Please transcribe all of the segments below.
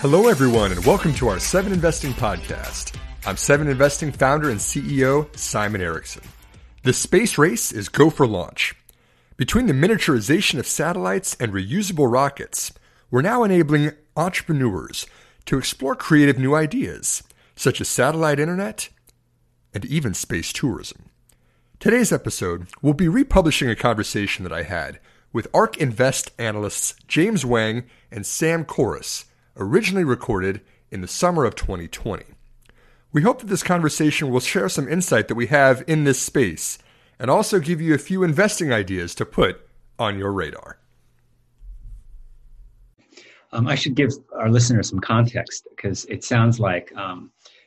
Hello, everyone, and welcome to our 7investing podcast. I'm 7investing founder and CEO, Simon Erickson. The space race is go for launch. Between the miniaturization of satellites and reusable rockets, we're now enabling entrepreneurs to explore creative new ideas, such as satellite internet and even space tourism. Today's episode, we'll be republishing a conversation that I had with ARK Invest analysts James Wang and Sam Korus, originally recorded in the summer of 2020. We hope that this conversation will share some insight that we have in this space and also give you a few investing ideas to put on your radar. I should give our listeners some context because it sounds like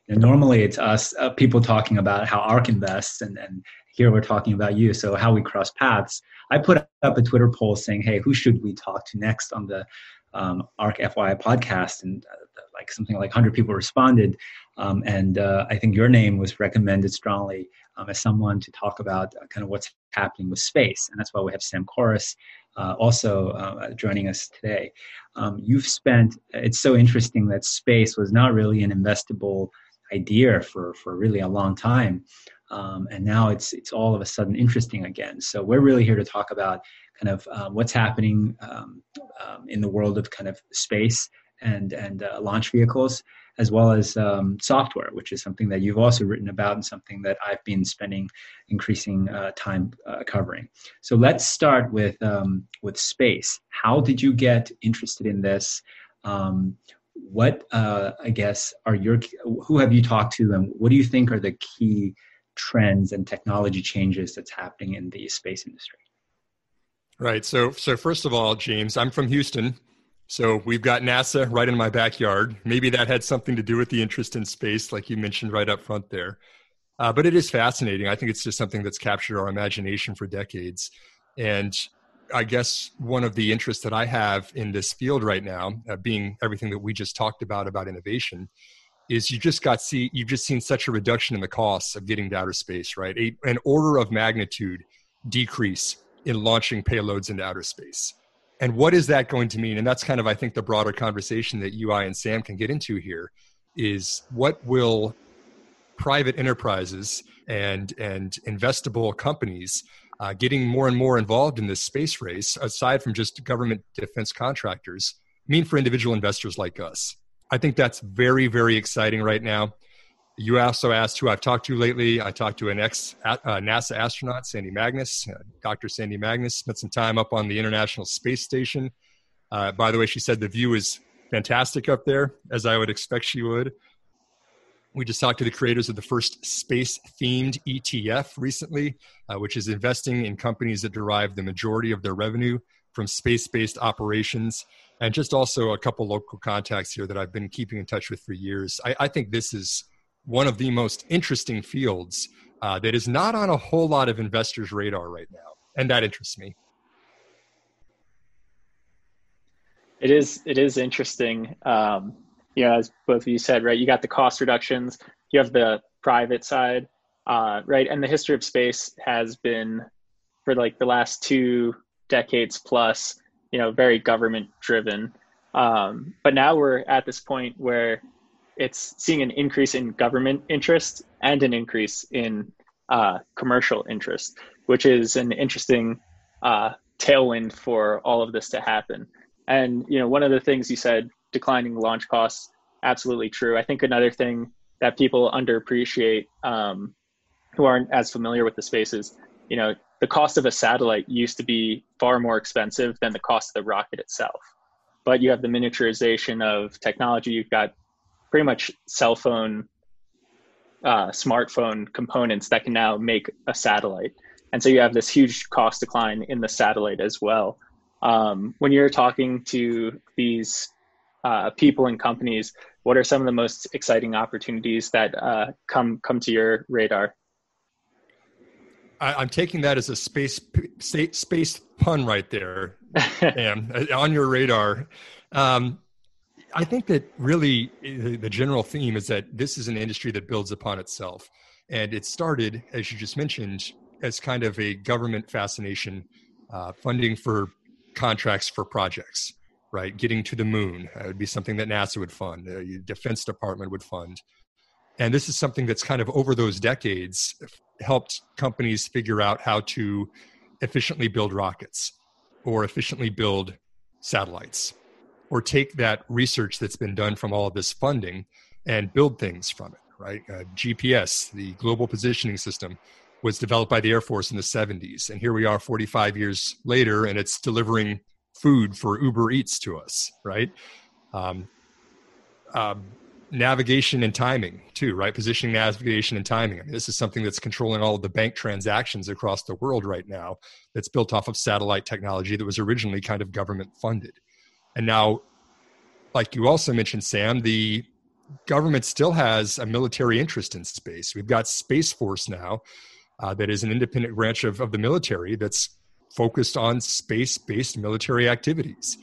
normally it's us people talking about how ARK invests, and here we're talking about you, so how we cross paths. I put up a Twitter poll saying, hey, who should we talk to next on the ARK FYI podcast, and like something like 100 people responded, and I think your name was recommended strongly as someone to talk about kind of what's happening with space, and that's why we have Sam Korus also joining us today. It's so interesting that space was not really an investable idea for really a long time, and now it's all of a sudden interesting again. So we're really here to talk about kind of what's happening in the world of kind of space and launch vehicles, as well as software, which is something that you've also written about and something that I've been spending increasing time covering. So let's start with space. How did you get interested in this? Who have you talked to, and what do you think are the key trends and technology changes that's happening in the space industry? Right. So first of all, James, I'm from Houston. So we've got NASA right in my backyard. Maybe that had something to do with the interest in space, like you mentioned right up front there. But it is fascinating. I think it's just something that's captured our imagination for decades. And I guess one of the interests that I have in this field right now, being everything that we just talked about innovation, is you've just seen such a reduction in the costs of getting to outer space, right? An order of magnitude decrease in launching payloads into outer space. And what is that going to mean? And that's kind of, I think, the broader conversation that you, I, and Sam can get into here is what will private enterprises and investable companies getting more and more involved in this space race, aside from just government defense contractors, mean for individual investors like us? I think that's very, very exciting right now. You also asked who I've talked to lately. I talked to an ex-NASA astronaut, Sandy Magnus, Dr. Sandy Magnus, spent some time up on the International Space Station. By the way, she said the view is fantastic up there, as I would expect she would. We just talked to the creators of the first space-themed ETF recently, which is investing in companies that derive the majority of their revenue from space-based operations, and just also a couple local contacts here that I've been keeping in touch with for years. I think this is one of the most interesting fields that is not on a whole lot of investors' radar right now. And that interests me. It is interesting. As both of you said, right, you got the cost reductions, you have the private side, right? And the history of space has been, for like the last 2 decades plus, very government driven. But now we're at this point where it's seeing an increase in government interest and an increase in commercial interest, which is an interesting tailwind for all of this to happen. And, one of the things you said, declining launch costs, absolutely true. I think another thing that people underappreciate who aren't as familiar with the space is, the cost of a satellite used to be far more expensive than the cost of the rocket itself. But you have the miniaturization of technology. You've got pretty much cell phone, smartphone components that can now make a satellite. And so you have this huge cost decline in the satellite as well. When you're talking to these people and companies, what are some of the most exciting opportunities that come to your radar? I'm taking that as a space pun right there, on your radar. I think that really the general theme is that this is an industry that builds upon itself. And it started, as you just mentioned, as kind of a government fascination, funding for contracts for projects. right? Getting to the moon, that would be something that NASA would fund, the Defense Department would fund. And this is something that's kind of over those decades helped companies figure out how to efficiently build rockets or efficiently build satellites or take that research that's been done from all of this funding and build things from it, right? GPS, the Global Positioning System, was developed by the Air Force in the 70s. And here we are 45 years later, and it's delivering food for Uber Eats to us, right? Navigation and timing too, right? Positioning, navigation, and timing. I mean, this is something that's controlling all of the bank transactions across the world right now that's built off of satellite technology that was originally kind of government funded. And now, like you also mentioned, Sam, the government still has a military interest in space. We've got Space Force now that is an independent branch of the military that's focused on space-based military activities.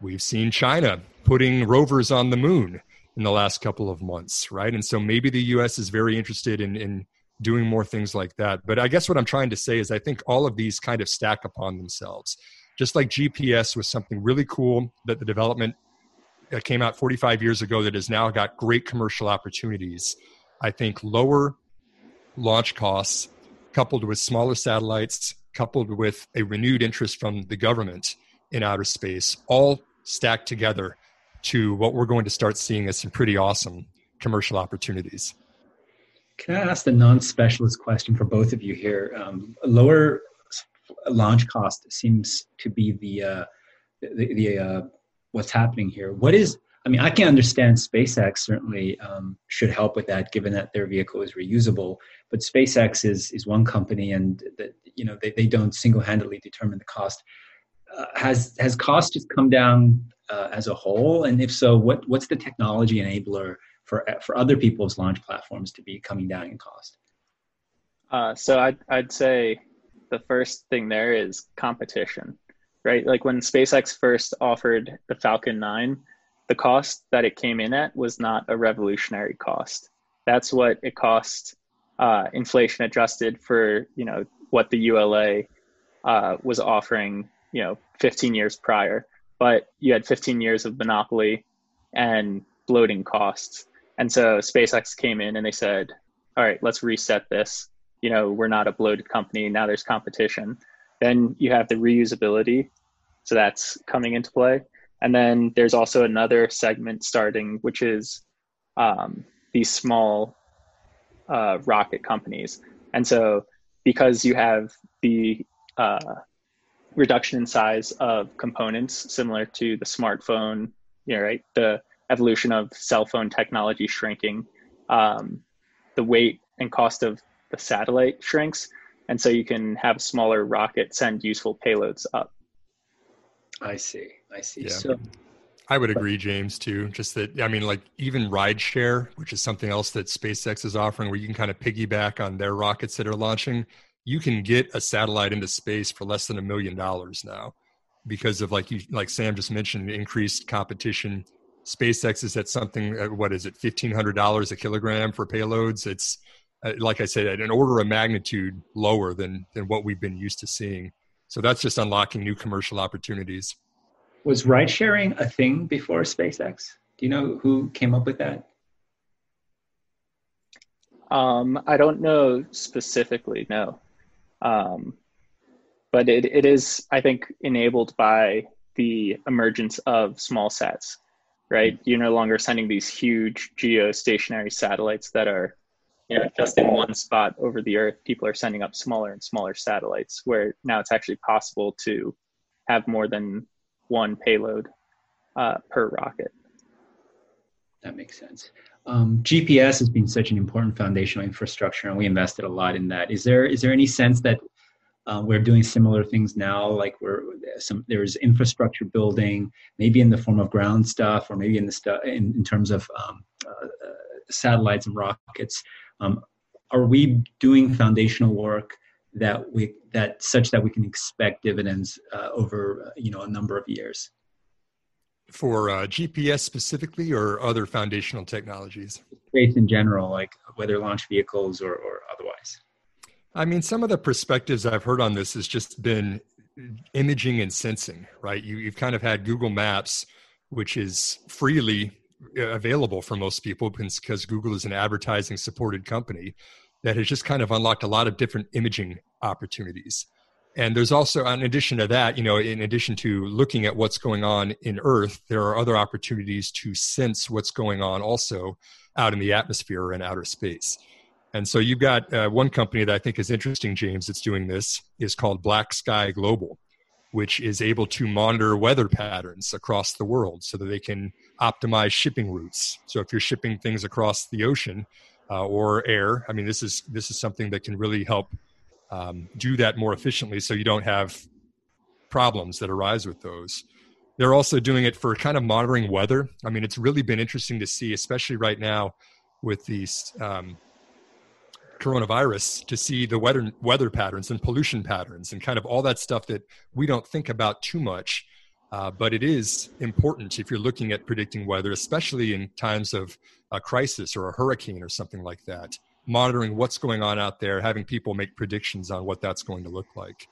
We've seen China putting rovers on the moon in the last couple of months, right? And so maybe the US is very interested in doing more things like that. But I guess what I'm trying to say is I think all of these kind of stack upon themselves. Just like GPS was something really cool that the development that came out 45 years ago that has now got great commercial opportunities, I think lower launch costs coupled with smaller satellites, coupled with a renewed interest from the government in outer space, all stacked together to what we're going to start seeing as some pretty awesome commercial opportunities. Can I ask the non-specialist question for both of you here? Lower launch cost seems to be the what's happening here. What is, I mean, I can understand SpaceX certainly should help with that, given that their vehicle is reusable. But SpaceX is one company, and that, you know, they don't single-handedly determine the cost. Has cost just come down as a whole? And if so, what's the technology enabler for other people's launch platforms to be coming down in cost? So I'd say the first thing there is competition, right? Like when SpaceX first offered the Falcon 9, the cost that it came in at was not a revolutionary cost. That's what it cost inflation adjusted for, you know, what the ULA was offering, you know, 15 years prior. But you had 15 years of monopoly and bloating costs. And so SpaceX came in and they said, all right, let's reset this. You know, we're not a bloated company. Now there's competition. Then you have the reusability. So that's coming into play. And then there's also another segment starting, which is these small rocket companies. And so because you have the reduction in size of components similar to the smartphone, you know, right? The evolution of cell phone technology shrinking, the weight and cost of the satellite shrinks. And so you can have a smaller rocket send useful payloads up. I see. Yeah. So, I would agree, James, too. Just that, I mean, like even rideshare, which is something else that SpaceX is offering where you can kind of piggyback on their rockets that are launching. You can get a satellite into space for less than $1 million now because of, like Sam just mentioned, increased competition. SpaceX is at something, what is it, $1,500 a kilogram for payloads? It's, like I said, at an order of magnitude lower than what we've been used to seeing. So that's just unlocking new commercial opportunities. Was ride sharing a thing before SpaceX? Do you know who came up with that? I don't know specifically, no. But it is, I think, enabled by the emergence of small sats, right? You're no longer sending these huge geostationary satellites that are, you know, just in one spot over the earth. People are sending up smaller and smaller satellites where now it's actually possible to have more than one payload per rocket. That makes sense. GPS has been such an important foundational infrastructure, and we invested a lot in that. Is there any sense that we're doing similar things now? Like there's infrastructure building, maybe in the form of ground stuff, or maybe in terms of satellites and rockets. Are we doing foundational work that we can expect dividends over a number of years? For GPS specifically, or other foundational technologies? Space in general, like whether launch vehicles or otherwise. I mean, some of the perspectives I've heard on this has just been imaging and sensing, right? You've kind of had Google Maps, which is freely available for most people because Google is an advertising supported company that has just kind of unlocked a lot of different imaging opportunities. And there's also, in addition to that, you know, in addition to looking at what's going on in Earth, there are other opportunities to sense what's going on also out in the atmosphere and outer space. And so you've got one company that I think is interesting, James, that's doing this is called Black Sky Global, which is able to monitor weather patterns across the world so that they can optimize shipping routes. So if you're shipping things across the ocean or air, I mean, this is something that can really help do that more efficiently so you don't have problems that arise with those. They're also doing it for kind of monitoring weather. I mean, it's really been interesting to see, especially right now with these coronavirus, to see the weather patterns and pollution patterns and kind of all that stuff that we don't think about too much. But it is important if you're looking at predicting weather, especially in times of a crisis or a hurricane or something like that, monitoring what's going on out there, having people make predictions on what that's going to look like.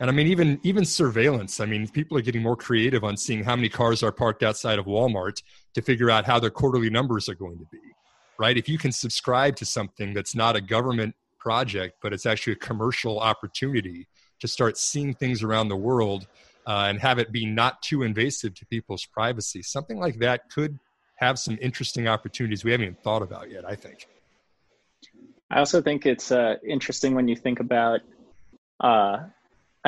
And I mean, even surveillance. I mean, people are getting more creative on seeing how many cars are parked outside of Walmart to figure out how their quarterly numbers are going to be. Right? If you can subscribe to something that's not a government project, but it's actually a commercial opportunity to start seeing things around the world and have it be not too invasive to people's privacy, something like that could have some interesting opportunities we haven't even thought about yet, I think. I also think it's interesting when you think about, I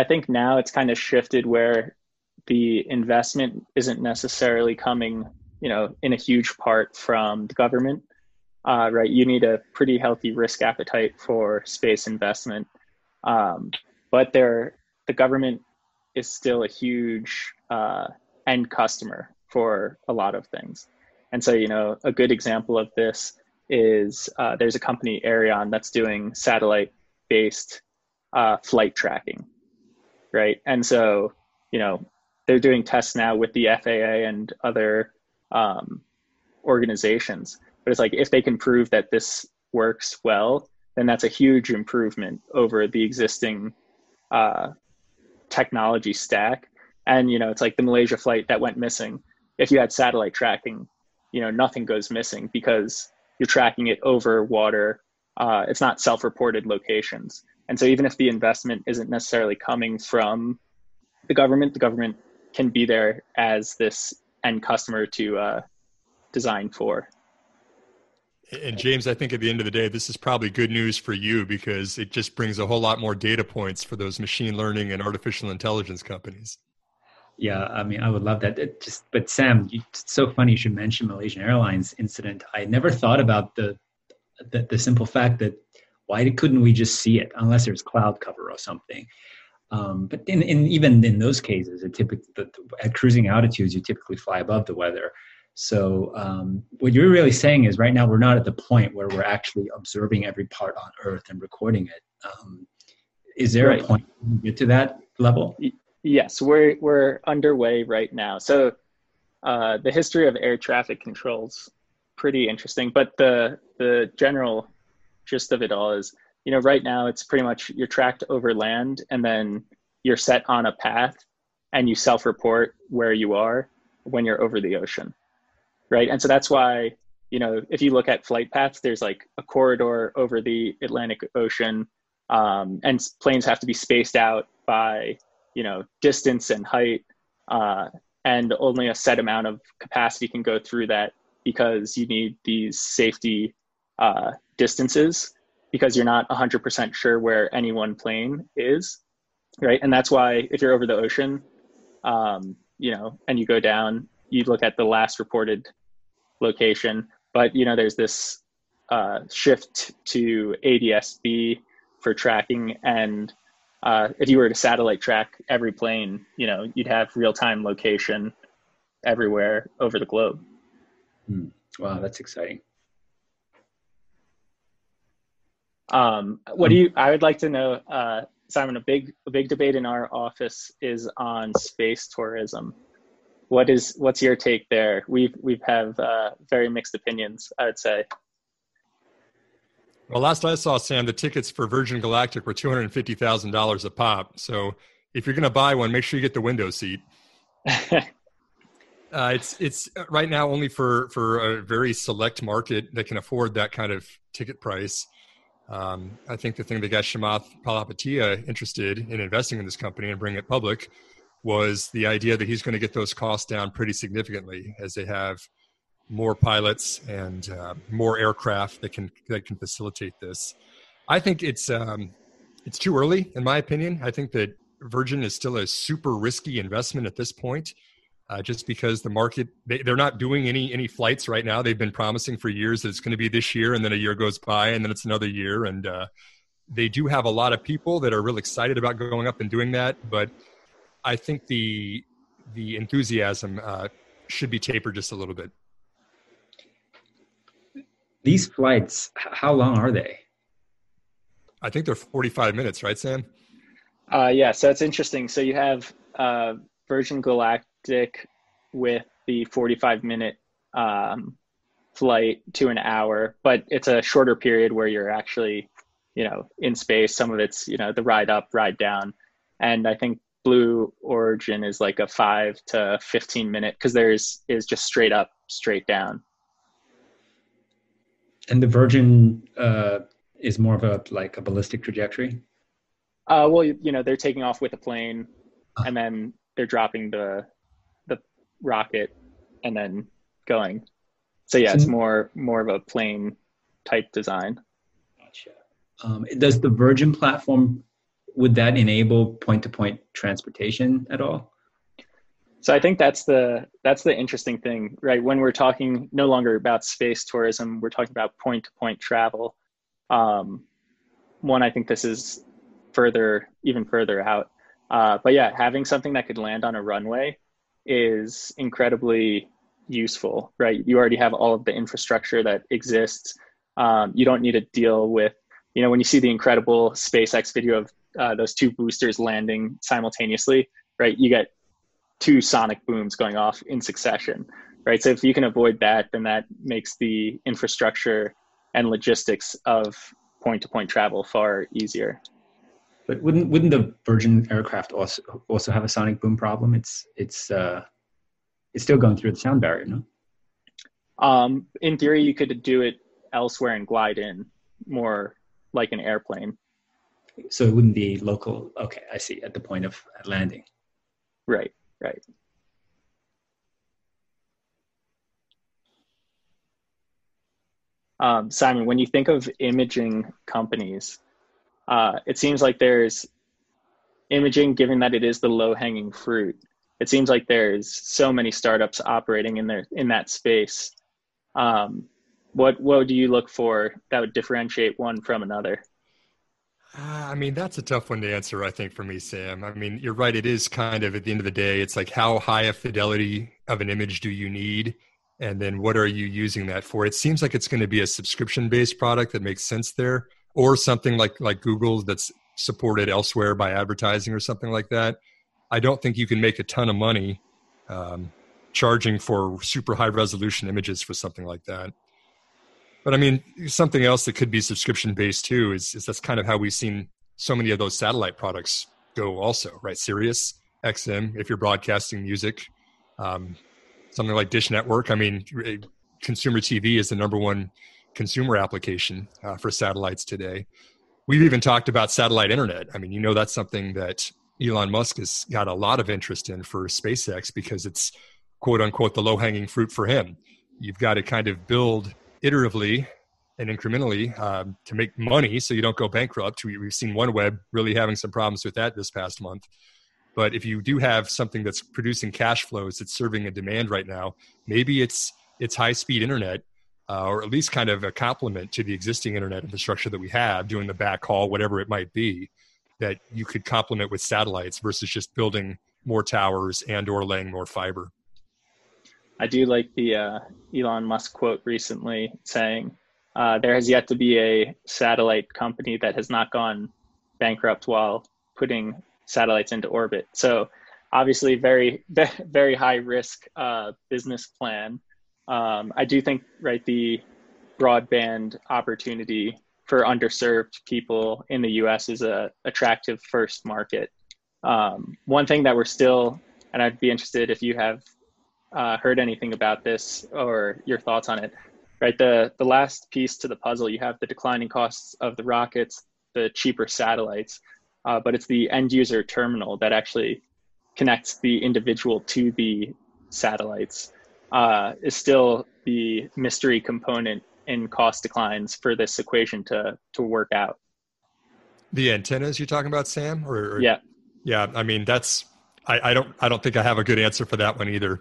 think now it's kind of shifted where the investment isn't necessarily coming, you know, in a huge part from the government. Right, you need a pretty healthy risk appetite for space investment, but the government is still a huge end customer for a lot of things. And so, you know, a good example of this is there's a company, Aerion, that's doing satellite-based flight tracking, right? And so, you know, they're doing tests now with the FAA and other organizations. But it's like, if they can prove that this works well, then that's a huge improvement over the existing technology stack. And, you know, it's like the Malaysia flight that went missing. If you had satellite tracking, you know, nothing goes missing because you're tracking it over water. It's not self-reported locations. And so even if the investment isn't necessarily coming from the government can be there as this end customer to design for. And James, I think at the end of the day, this is probably good news for you because it just brings a whole lot more data points for those machine learning and artificial intelligence companies. Yeah, I mean, I would love that. But Sam, it's so funny you should mention Malaysian Airlines incident. I never thought about the simple fact that why couldn't we just see it unless there's cloud cover or something. But even in those cases, it typically at cruising altitudes, you typically fly above the weather. So what you're really saying is right now we're not at the point where we're actually observing every part on Earth and recording it. Is there a point to get to that level? Yes, we're underway right now. So the history of air traffic control's pretty interesting, but the general gist of it all is, you know, right now it's pretty much you're tracked over land and then you're set on a path and you self-report where you are when you're over the ocean. Right. And so that's why, you know, if you look at flight paths, there's like a corridor over the Atlantic Ocean and planes have to be spaced out by, you know, distance and height and only a set amount of capacity can go through that because you need these safety distances because you're not 100% sure where any one plane is. Right. And that's why if you're over the ocean, you know, and you go down, you look at the last reported location, but you know, there's this shift to ADS-B for tracking. And if you were to satellite track every plane, you know, you'd have real-time location everywhere over the globe. Wow, that's exciting. I would like to know, Simon, a big debate in our office is on space tourism. What's your take there? We've very mixed opinions, I would say. Well, last I saw, Sam, the tickets for Virgin Galactic were $250,000 a pop. So if you're going to buy one, make sure you get the window seat. It's right now only for a very select market that can afford that kind of ticket price. I think the thing that got Shamath Palapatiya interested in investing in this company and bringing it public was the idea that he's going to get those costs down pretty significantly as they have more pilots and more aircraft that can facilitate this. I think it's too early, in my opinion. I think that Virgin is still a super risky investment at this point, just because the market, they're not doing any flights right now. They've been promising for years that it's going to be this year, and then a year goes by, and then it's another year. And they do have a lot of people that are real excited about going up and doing that. But I think the enthusiasm should be tapered just a little bit. These flights, how long are they? I think they're 45 minutes, right, Sam? Yeah, so it's interesting. So you have Virgin Galactic with the 45-minute flight to an hour, but it's a shorter period where you're actually, in space. Some of it's, the ride up, ride down. And I think Blue Origin is like a 5 to 15-minute, because theirs is just straight up, straight down. And the Virgin is more of a ballistic trajectory? Well, they're taking off with a plane, and then they're dropping the rocket, and then going. So yeah, it's more of a plane type design. Gotcha. Does the Virgin platform, would that enable point-to-point transportation at all? So I think that's the interesting thing, right? When we're talking no longer about space tourism, we're talking about point-to-point travel. I think this is even further out. But yeah, having something that could land on a runway is incredibly useful, right? You already have all of the infrastructure that exists. You don't need to deal with, when you see the incredible SpaceX video of those two boosters landing simultaneously, right? You get two sonic booms going off in succession, right? So if you can avoid that, then that makes the infrastructure and logistics of point-to-point travel far easier. But wouldn't the Virgin aircraft also have a sonic boom problem? It's still going through the sound barrier, no? In theory, you could do it elsewhere and glide in more like an airplane. So it wouldn't be local. Okay, I see. At the point of landing. Right. Simon, when you think of imaging companies, it seems like there's imaging, given that it is the low-hanging fruit. It seems like there's so many startups operating in that space. What do you look for that would differentiate one from another? That's a tough one to answer, I think, for me, Sam. You're right. It is kind of, at the end of the day, it's like, how high a fidelity of an image do you need? And then what are you using that for? It seems like it's going to be a subscription-based product that makes sense there, or something like Google that's supported elsewhere by advertising or something like that. I don't think you can make a ton of money charging for super high resolution images for something like that. But something else that could be subscription based too is that's kind of how we've seen so many of those satellite products go also, right? Sirius XM, if you're broadcasting music, something like Dish Network. Consumer TV is the number one consumer application for satellites today. We've even talked about satellite internet. That's something that Elon Musk has got a lot of interest in for SpaceX, because it's quote unquote the low-hanging fruit for him. You've got to kind of build iteratively and incrementally to make money so you don't go bankrupt. We've seen OneWeb really having some problems with that this past month. But if you do have something that's producing cash flows, that's serving a demand right now, maybe it's high-speed internet, or at least kind of a complement to the existing internet infrastructure that we have, doing the backhaul, whatever it might be, that you could complement with satellites versus just building more towers and or laying more fiber. I do like the Elon Musk quote recently saying, there has yet to be a satellite company that has not gone bankrupt while putting satellites into orbit. So obviously very, very high risk business plan. I do think, right, the broadband opportunity for underserved people in the U.S. is an attractive first market. One thing that we're still, and I'd be interested if you have heard anything about this or your thoughts on it, right? The last piece to the puzzle, you have the declining costs of the rockets, the cheaper satellites, but it's the end user terminal that actually connects the individual to the satellites is still the mystery component in cost declines for this equation to work out. The antennas you're talking about, Sam? Or yeah. Yeah, I mean, that's, I don't think I have a good answer for that one either.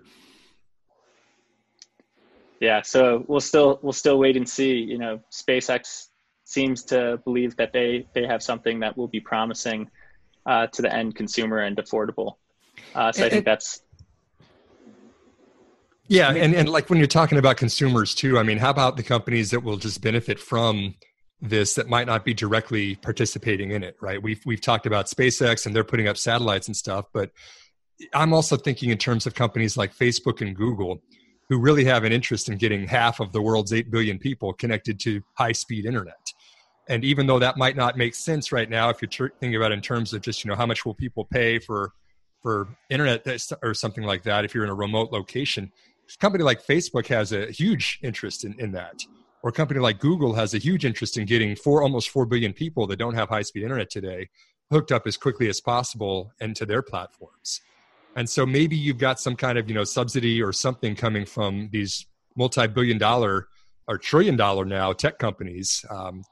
Yeah, so we'll still wait and see. You know, SpaceX seems to believe that they have something that will be promising to the end consumer and affordable. So I think that's. Yeah, and like when you're talking about consumers too, I mean, how about the companies that will just benefit from this that might not be directly participating in it, right? We've talked about SpaceX and they're putting up satellites and stuff, but I'm also thinking in terms of companies like Facebook and Google, who really have an interest in getting half of the world's 8 billion people connected to high-speed internet. And even though that might not make sense right now, if you're thinking about it in terms of just, you know, how much will people pay for internet or something like that, if you're in a remote location, a company like Facebook has a huge interest in that. Or a company like Google has a huge interest in getting almost 4 billion people that don't have high-speed internet today hooked up as quickly as possible into their platforms. And so maybe you've got some kind of, you know, subsidy or something coming from these multi-billion dollar or trillion-dollar now tech companies,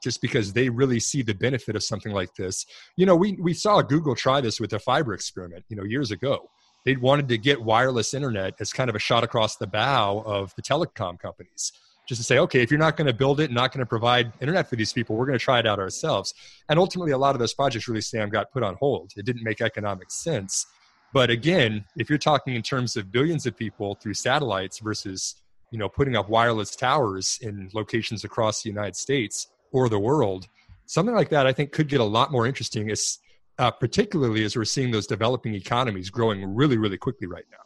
just because they really see the benefit of something like this. You know, we saw Google try this with the fiber experiment, you know, years ago. They wanted to get wireless internet as kind of a shot across the bow of the telecom companies, just to say, okay, if you're not going to build it and not going to provide internet for these people, we're going to try it out ourselves. And ultimately, a lot of those projects really, Sam, got put on hold. It didn't make economic sense. But again, if you're talking in terms of billions of people through satellites versus, you know, putting up wireless towers in locations across the United States or the world, something like that I think could get a lot more interesting, as, particularly as we're seeing those developing economies growing really, really quickly right now.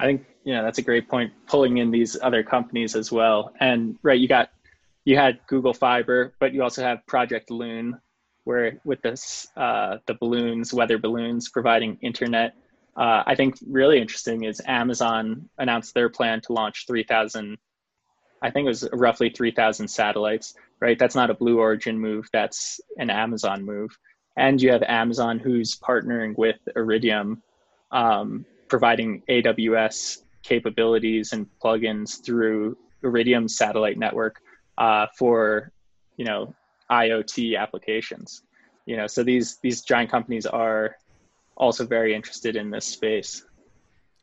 I think, you know, that's a great point, pulling in these other companies as well. And right, you had Google Fiber, but you also have Project Loon, where with this, the balloons, weather balloons providing internet. I think really interesting is Amazon announced their plan to launch 3,000, I think it was roughly 3,000 satellites, right? That's not a Blue Origin move, that's an Amazon move. And you have Amazon who's partnering with Iridium, providing AWS capabilities and plugins through Iridium's satellite network for, you know, IoT applications. You know, so these giant companies are also very interested in this space.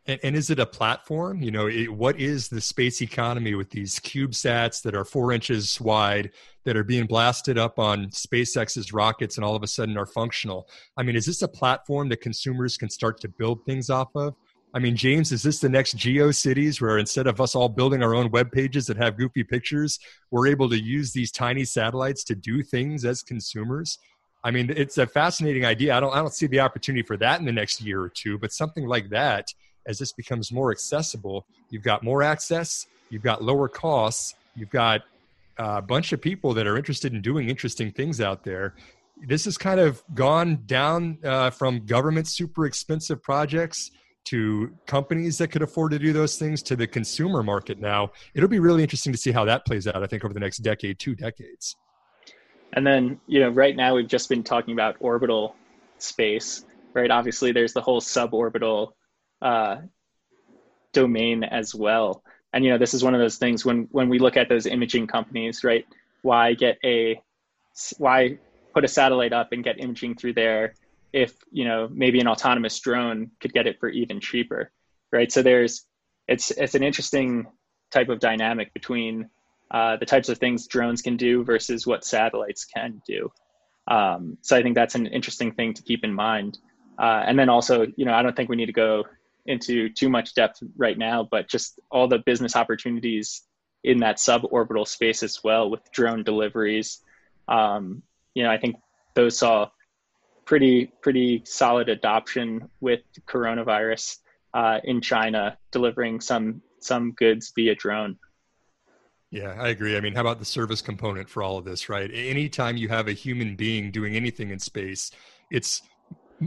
And is it a platform? You know, what is the space economy with these CubeSats that are 4 inches wide that are being blasted up on SpaceX's rockets and all of a sudden are functional? I mean, is this a platform that consumers can start to build things off of? I mean, James, is this the next GeoCities where instead of us all building our own web pages that have goofy pictures, we're able to use these tiny satellites to do things as consumers? I mean, it's a fascinating idea. I don't see the opportunity for that in the next year or two, but something like that, as this becomes more accessible, you've got more access, you've got lower costs, you've got a bunch of people that are interested in doing interesting things out there. This has kind of gone down from government super expensive projects to companies that could afford to do those things to the consumer market now. It'll be really interesting to see how that plays out, I think, over the next decade, 2 decades. And then, you know, right now we've just been talking about orbital space, right? Obviously, there's the whole suborbital domain as well. And, you know, this is one of those things when we look at those imaging companies, right? Why put a satellite up and get imaging through there if, you know, maybe an autonomous drone could get it for even cheaper, right? So it's an interesting type of dynamic between the types of things drones can do versus what satellites can do. So I think that's an interesting thing to keep in mind. And then also, you know, I don't think we need to go into too much depth right now, but just all the business opportunities in that suborbital space as well with drone deliveries. You know, I think those saw pretty solid adoption with coronavirus in China, delivering some goods via drone. Yeah, I agree. I mean, how about the service component for all of this, right? Anytime you have a human being doing anything in space, it's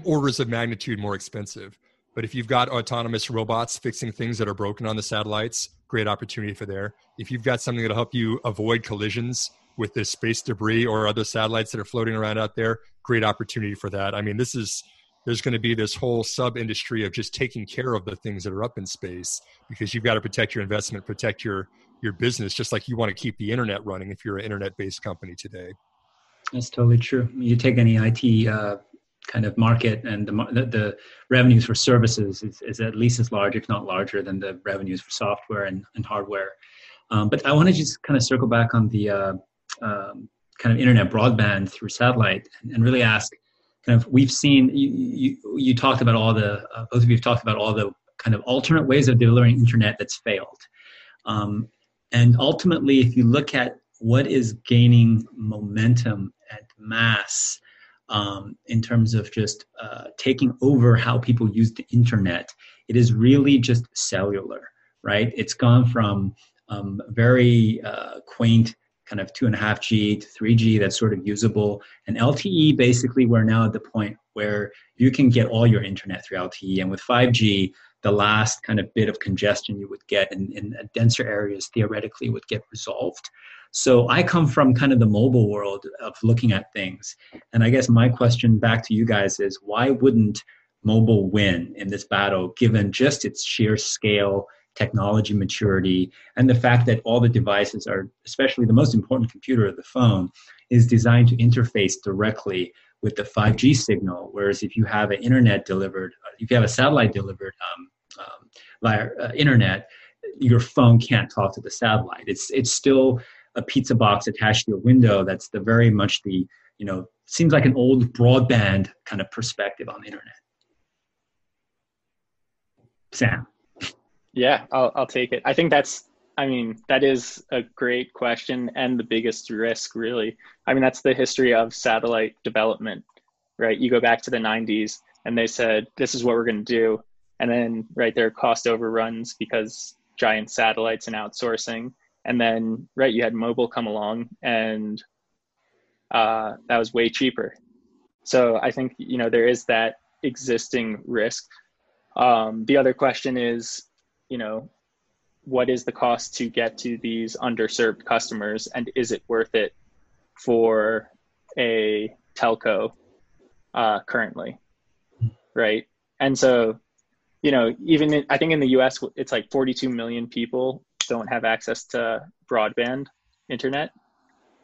orders of magnitude more expensive. But if you've got autonomous robots fixing things that are broken on the satellites, great opportunity for there. If you've got something that'll help you avoid collisions with this space debris or other satellites that are floating around out there, great opportunity for that. I mean, this is, there's going to be this whole sub-industry of just taking care of the things that are up in space, because you've got to protect your investment, protect your business, just like you want to keep the internet running if you're an internet-based company today. That's totally true. You take any IT kind of market, and the revenues for services is at least as large, if not larger, than the revenues for software and hardware. But I want to just kind of circle back on the kind of internet broadband through satellite and really ask, kind of, we've seen, you talked about all the, both of you have talked about all the kind of alternate ways of delivering internet that's failed. And ultimately, if you look at what is gaining momentum and mass in terms of just taking over how people use the internet, it is really just cellular, right? It's gone from very quaint kind of 2.5G to 3G that's sort of usable, and LTE. Basically, we're now at the point where you can get all your internet through LTE, and with 5G, the last kind of bit of congestion you would get in denser areas theoretically would get resolved. So I come from kind of the mobile world of looking at things. And I guess my question back to you guys is, why wouldn't mobile win in this battle, given just its sheer scale, technology maturity, and the fact that all the devices are, especially the most important computer, the phone, is designed to interface directly with the 5G signal. Whereas if you have an internet delivered, if you have a satellite delivered via internet, your phone can't talk to the satellite. It's still a pizza box attached to a window. That's the very much the, you know, seems like an old broadband kind of perspective on the internet. Sam. Yeah, I'll take it. I think that's, I mean, that is a great question, and the biggest risk, really. I mean, that's the history of satellite development, right? You go back to the 90s and they said, this is what we're going to do. And then, right, there are cost overruns because giant satellites and outsourcing. And then, right, you had mobile come along, and that was way cheaper. So I think, you know, there is that existing risk. The other question is, you know, what is the cost to get to these underserved customers, and is it worth it for a telco currently, right? And so, you know, even I think in the US, it's like 42 million people don't have access to broadband internet.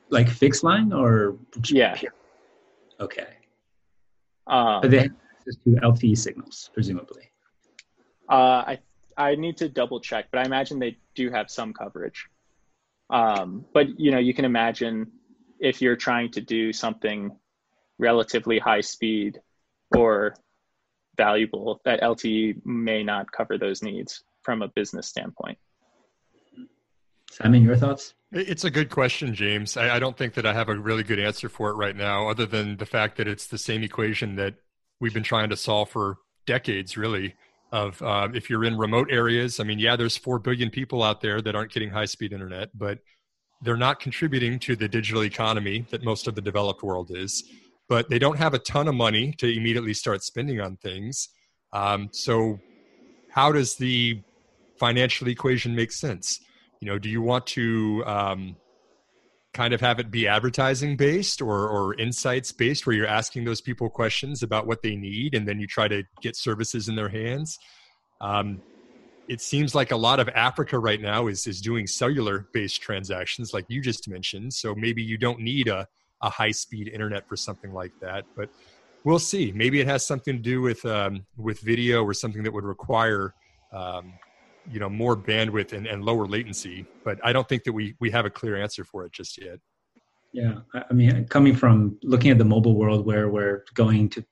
Like fixed line or? Yeah. Okay. But they have access to LTE signals, presumably. I need to double check, but I imagine they do have some coverage. But, you know, you can imagine if you're trying to do something relatively high speed or valuable, that LTE may not cover those needs from a business standpoint. Simon, your thoughts? It's a good question, James. I don't think that I have a really good answer for it right now, other than the fact that it's the same equation that we've been trying to solve for decades, really. Of if you're in remote areas, I mean, yeah, there's 4 billion people out there that aren't getting high-speed internet, but they're not contributing to the digital economy that most of the developed world is. But they don't have a ton of money to immediately start spending on things. So how does the financial equation make sense? You know, do you want to kind of have it be advertising-based or insights-based, where you're asking those people questions about what they need, and then you try to get services in their hands? It seems like a lot of Africa right now is doing cellular-based transactions, like you just mentioned. So maybe you don't need a high-speed internet for something like that. But we'll see. Maybe it has something to do with video, or something that would require you know, more bandwidth and lower latency, but I don't think that we have a clear answer for it just yet. Yeah. I mean, coming from looking at the mobile world where we're going to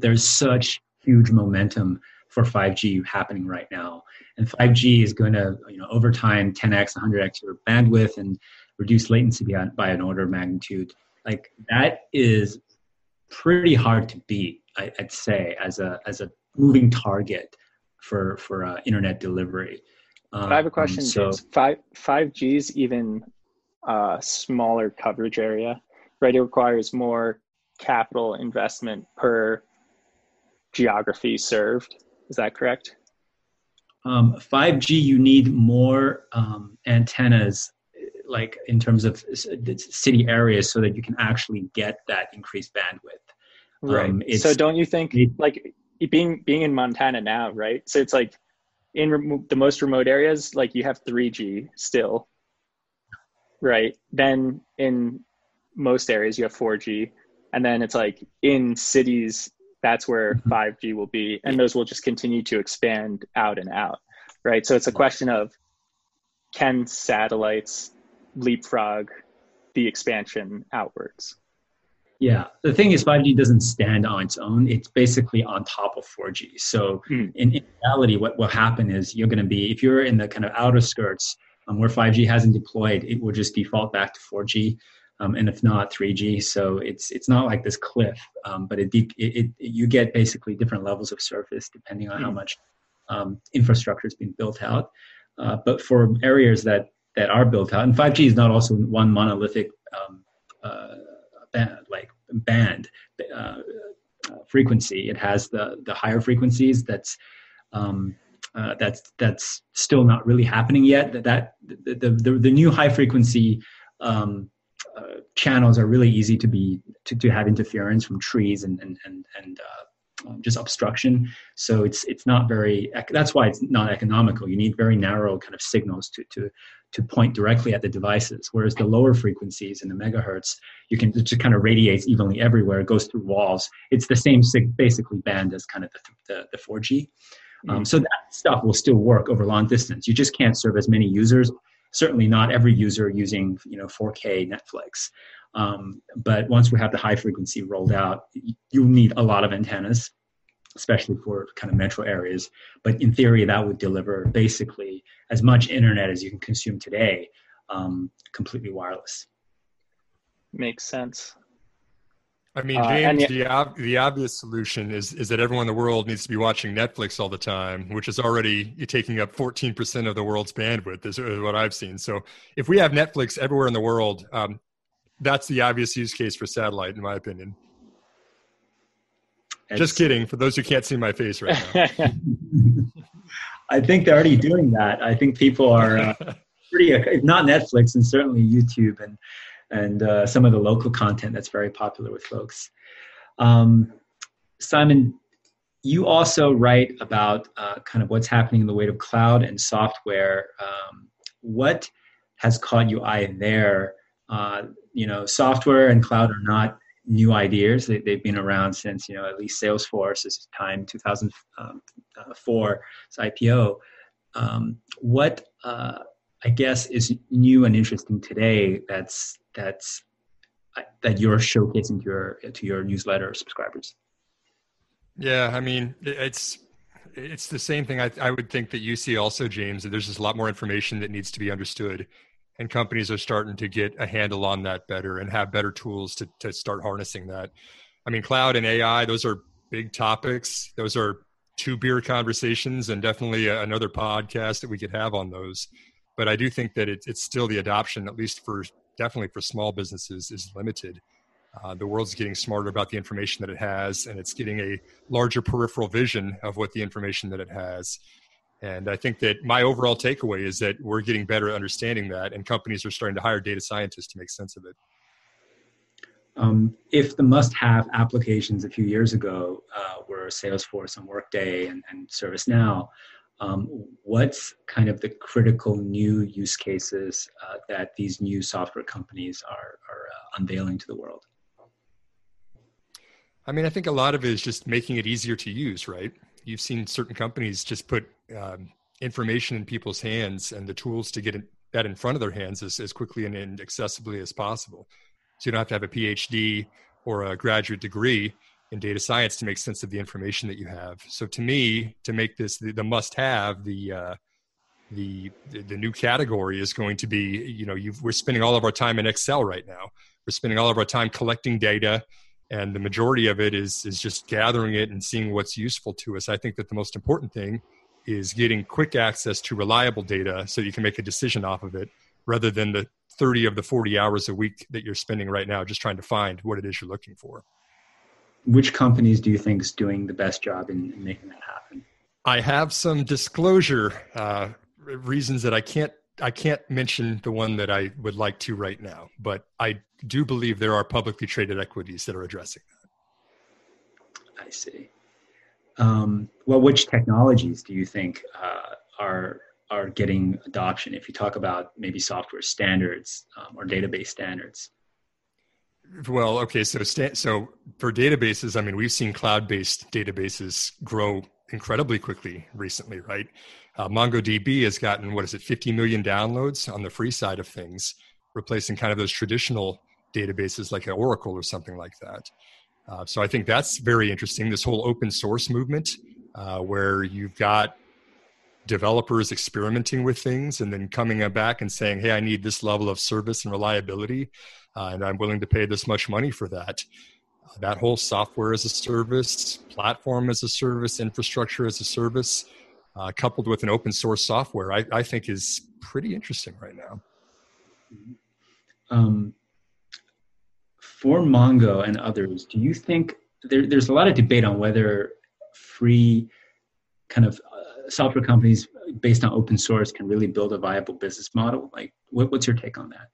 there's such huge momentum for 5G happening right now. And 5G is going to, you know, over time, 10x, 100x your bandwidth and reduce latency by an order of magnitude. Like, that is pretty hard to beat, I'd say, as a moving target for internet delivery. I have a question, James. 5G's even smaller coverage area, right? It requires more capital investment per geographies served. Is that correct? 5G, you need more antennas, like in terms of city areas, so that you can actually get that increased bandwidth. Right. So don't you think, like being in Montana now, right? So it's like in the most remote areas, like you have 3G still, right? Then in most areas you have 4G, and then it's like in cities, that's where 5G will be, and those will just continue to expand out and out, right? So it's a question of, can satellites leapfrog the expansion outwards? Yeah, the thing is 5G doesn't stand on its own. It's basically on top of 4G. So in reality, what will happen is you're going to be, if you're in the kind of outer skirts where 5G hasn't deployed, it will just default back to 4G. And if not 3G, so it's not like this cliff, but you get basically different levels of surface depending on how much infrastructure has been built out. But for areas that are built out, and 5G is not also one monolithic frequency. It has the higher frequencies. That's still not really happening yet. The new high frequency channels are really easy to have interference from trees and just obstruction. So it's not very, that's why it's not economical. You need very narrow kind of signals to point directly at the devices. Whereas the lower frequencies in the megahertz, it just kind of radiates evenly everywhere. It goes through walls. It's the same basically band as kind of the 4G. So that stuff will still work over long distance. You just can't serve as many users. Certainly not every user using 4K Netflix. But once we have the high frequency rolled out, you'll need a lot of antennas, especially for kind of metro areas. But in theory, that would deliver basically as much internet as you can consume today, completely wireless. Makes sense. I mean, James, the obvious solution is that everyone in the world needs to be watching Netflix all the time, which is already taking up 14% of the world's bandwidth, is what I've seen. So if we have Netflix everywhere in the world, that's the obvious use case for satellite, in my opinion. Just kidding, for those who can't see my face right now. I think they're already doing that. I think people are pretty, if not Netflix, and certainly YouTube and some of the local content that's very popular with folks. Simon, you also write about kind of what's happening in the way of cloud and software. What has caught your eye there? Software and cloud are not new ideas. They've been around since, at least Salesforce's time, 2004's IPO. What, I guess, is new and interesting today that you're showcasing to your newsletter subscribers? Yeah, I mean, it's the same thing I would think that you see also, James, that there's just a lot more information that needs to be understood, and companies are starting to get a handle on that better and have better tools to start harnessing that. I mean, cloud and AI, those are big topics. Those are two beer conversations and definitely another podcast that we could have on those. But I do think that it's still the adoption, at least definitely for small businesses, is limited. The world's getting smarter about the information that it has, and it's getting a larger peripheral vision of what the information that it has. And I think that my overall takeaway is that we're getting better at understanding that, and companies are starting to hire data scientists to make sense of it. If the must-have applications a few years ago were Salesforce and Workday and ServiceNow, what's kind of the critical new use cases that these new software companies are unveiling to the world? I mean, I think a lot of it is just making it easier to use, right? You've seen certain companies just put information in people's hands and the tools to get that in front of their hands as quickly and accessibly as possible. So you don't have to have a PhD or a graduate degree in data science to make sense of the information that you have. So to me, to make this the must-have, the new category is going to be, we're spending all of our time in Excel right now. We're spending all of our time collecting data, and the majority of it is just gathering it and seeing what's useful to us. I think that the most important thing is getting quick access to reliable data so you can make a decision off of it, rather than the 30 of the 40 hours a week that you're spending right now just trying to find what it is you're looking for. which companies do you think is doing the best job in making that happen? I have some disclosure reasons that I can't mention the one that I would like to right now, but I do believe there are publicly traded equities that are addressing that. I see. Well, which technologies do you think are getting adoption? If you talk about maybe software standards or database standards. Well, okay. So for databases, I mean, we've seen cloud-based databases grow incredibly quickly recently, right? MongoDB has gotten, 50 million downloads on the free side of things, replacing kind of those traditional databases like Oracle or something like that. So I think that's very interesting, this whole open source movement where you've got developers experimenting with things and then coming back and saying, hey, I need this level of service and reliability, and I'm willing to pay this much money for that. That whole software as a service, platform as a service, infrastructure as a service, coupled with an open source software, I think is pretty interesting right now. For Mongo and others, do you think there's a lot of debate on whether free kind of software companies based on open source can really build a viable business model? Like, what's your take on that?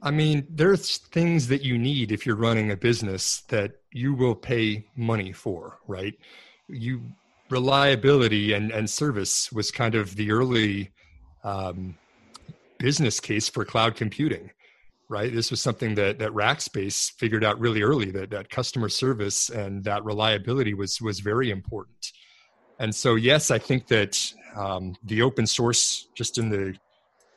I mean, there's things that you need if you're running a business that you will pay money for, right? Reliability and service was kind of the early business case for cloud computing, right? This was something that Rackspace figured out really early, that customer service and that reliability was very important. And so, yes, I think that the open source, just in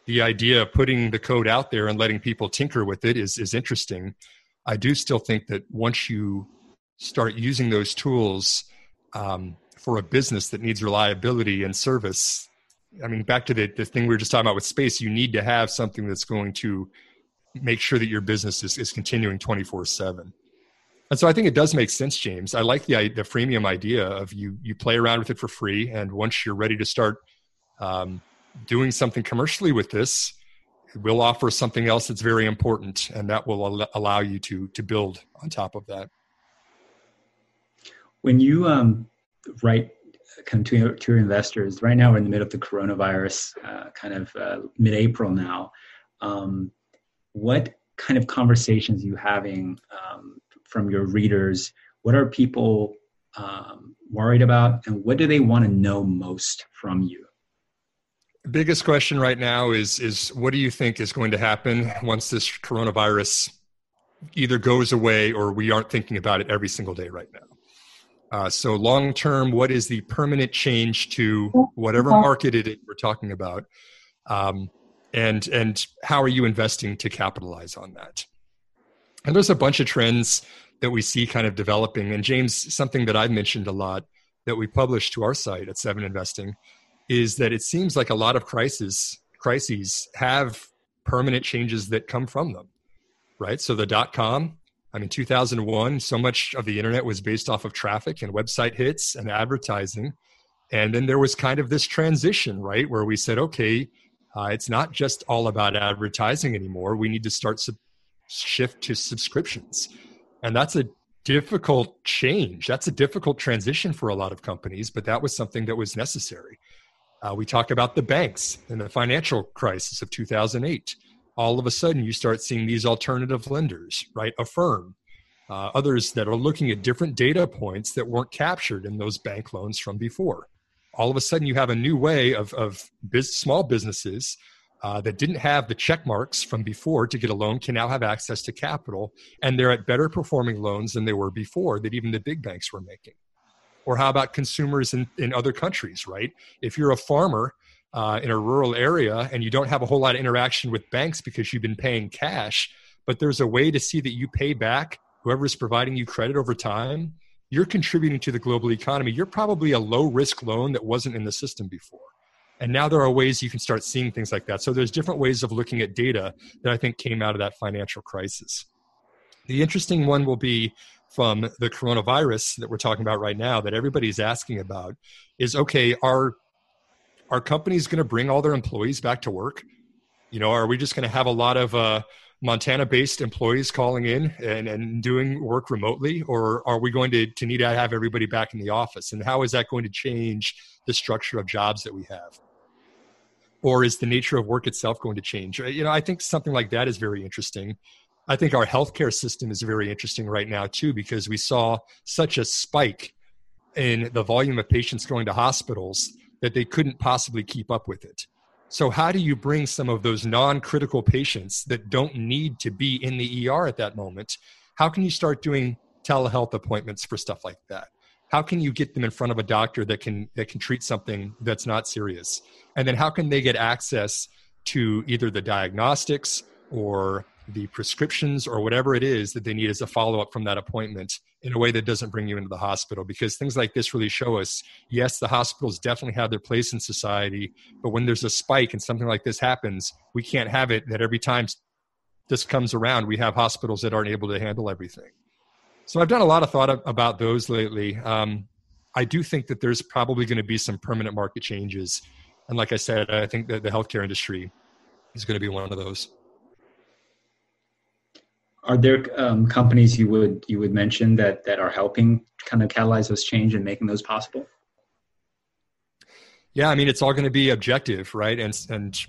the idea of putting the code out there and letting people tinker with it is interesting. I do still think that once you start using those tools for a business that needs reliability and service, I mean, back to the thing we were just talking about with space, you need to have something that's going to make sure that your business is continuing 24/7. And so I think it does make sense, James. I like the freemium idea of you play around with it for free. And once you're ready to start doing something commercially with this, we'll offer something else that's very important, and that will allow you to build on top of that. When you write kind of to your investors, right now we're in the middle of the coronavirus, mid-April now. What kind of conversations are you having from your readers? What are people worried about, and what do they want to know most from you? Biggest question right now is what do you think is going to happen once this coronavirus either goes away or we aren't thinking about it every single day right now? So long term, what is the permanent change to whatever market it is we're talking about? And how are you investing to capitalize on that? And there's a bunch of trends that we see kind of developing. And James, something that I've mentioned a lot that we publish to our site at 7investing is that it seems like a lot of crises have permanent changes that come from them, right? So the dot-com, 2001, so much of the internet was based off of traffic and website hits and advertising. And then there was kind of this transition, right? Where we said, okay, it's not just all about advertising anymore. We need to start shift to subscriptions. And that's a difficult change. That's a difficult transition for a lot of companies, but that was something that was necessary. We talk about the banks and the financial crisis of 2008. All of a sudden, you start seeing these alternative lenders, right? Affirm, others that are looking at different data points that weren't captured in those bank loans from before. All of a sudden, you have a new way of small businesses that didn't have the check marks from before to get a loan can now have access to capital, and they're at better performing loans than they were before that even the big banks were making. Or how about consumers in other countries, right? If you're a farmer in a rural area and you don't have a whole lot of interaction with banks because you've been paying cash, but there's a way to see that you pay back whoever's providing you credit over time, you're contributing to the global economy. You're probably a low-risk loan that wasn't in the system before. And now there are ways you can start seeing things like that. So there's different ways of looking at data that I think came out of that financial crisis. The interesting one will be from the coronavirus that we're talking about right now that everybody's asking about is, okay, are companies going to bring all their employees back to work? Are we just going to have a lot of Montana-based employees calling in and doing work remotely, or are we going to need to have everybody back in the office? And how is that going to change the structure of jobs that we have? Or is the nature of work itself going to change? You know, I think something like that is very interesting. I think our healthcare system is very interesting right now too, because we saw such a spike in the volume of patients going to hospitals that they couldn't possibly keep up with it. So how do you bring some of those non-critical patients that don't need to be in the ER at that moment? How can you start doing telehealth appointments for stuff like that? How can you get them in front of a doctor that can treat something that's not serious? And then how can they get access to either the diagnostics or the prescriptions or whatever it is that they need as a follow-up from that appointment in a way that doesn't bring you into the hospital? Because things like this really show us, yes, the hospitals definitely have their place in society, but when there's a spike and something like this happens, we can't have it that every time this comes around, we have hospitals that aren't able to handle everything. So I've done a lot of thought about those lately. I do think that there's probably going to be some permanent market changes. And like I said, I think that the healthcare industry is going to be one of those. Are there companies you would mention that are helping kind of catalyze those change and making those possible? Yeah, I mean, it's all going to be objective, right? And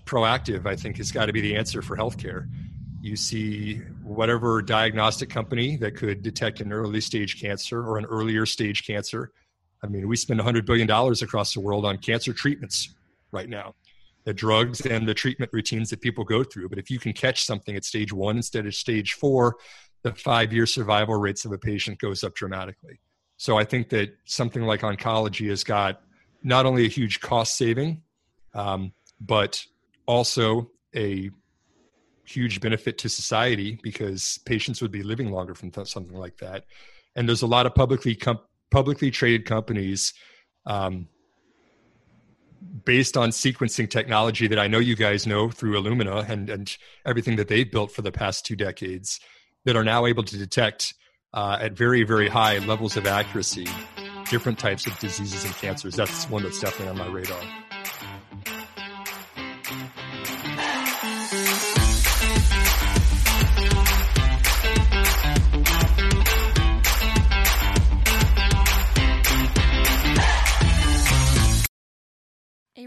proactive, I think, has got to be the answer for healthcare. You see whatever diagnostic company that could detect an early stage cancer or an earlier stage cancer. I mean, we spend $100 billion across the world on cancer treatments right now, the drugs and the treatment routines that people go through. But if you can catch something at stage 1 instead of stage 4, the 5-year survival rates of a patient goes up dramatically. So I think that something like oncology has got not only a huge cost saving, but also a huge benefit to society because patients would be living longer from something like that. And there's a lot of publicly traded companies based on sequencing technology that I know you guys know through Illumina and everything that they've built for the past 2 decades that are now able to detect at very, very high levels of accuracy, different types of diseases and cancers. That's one that's definitely on my radar. A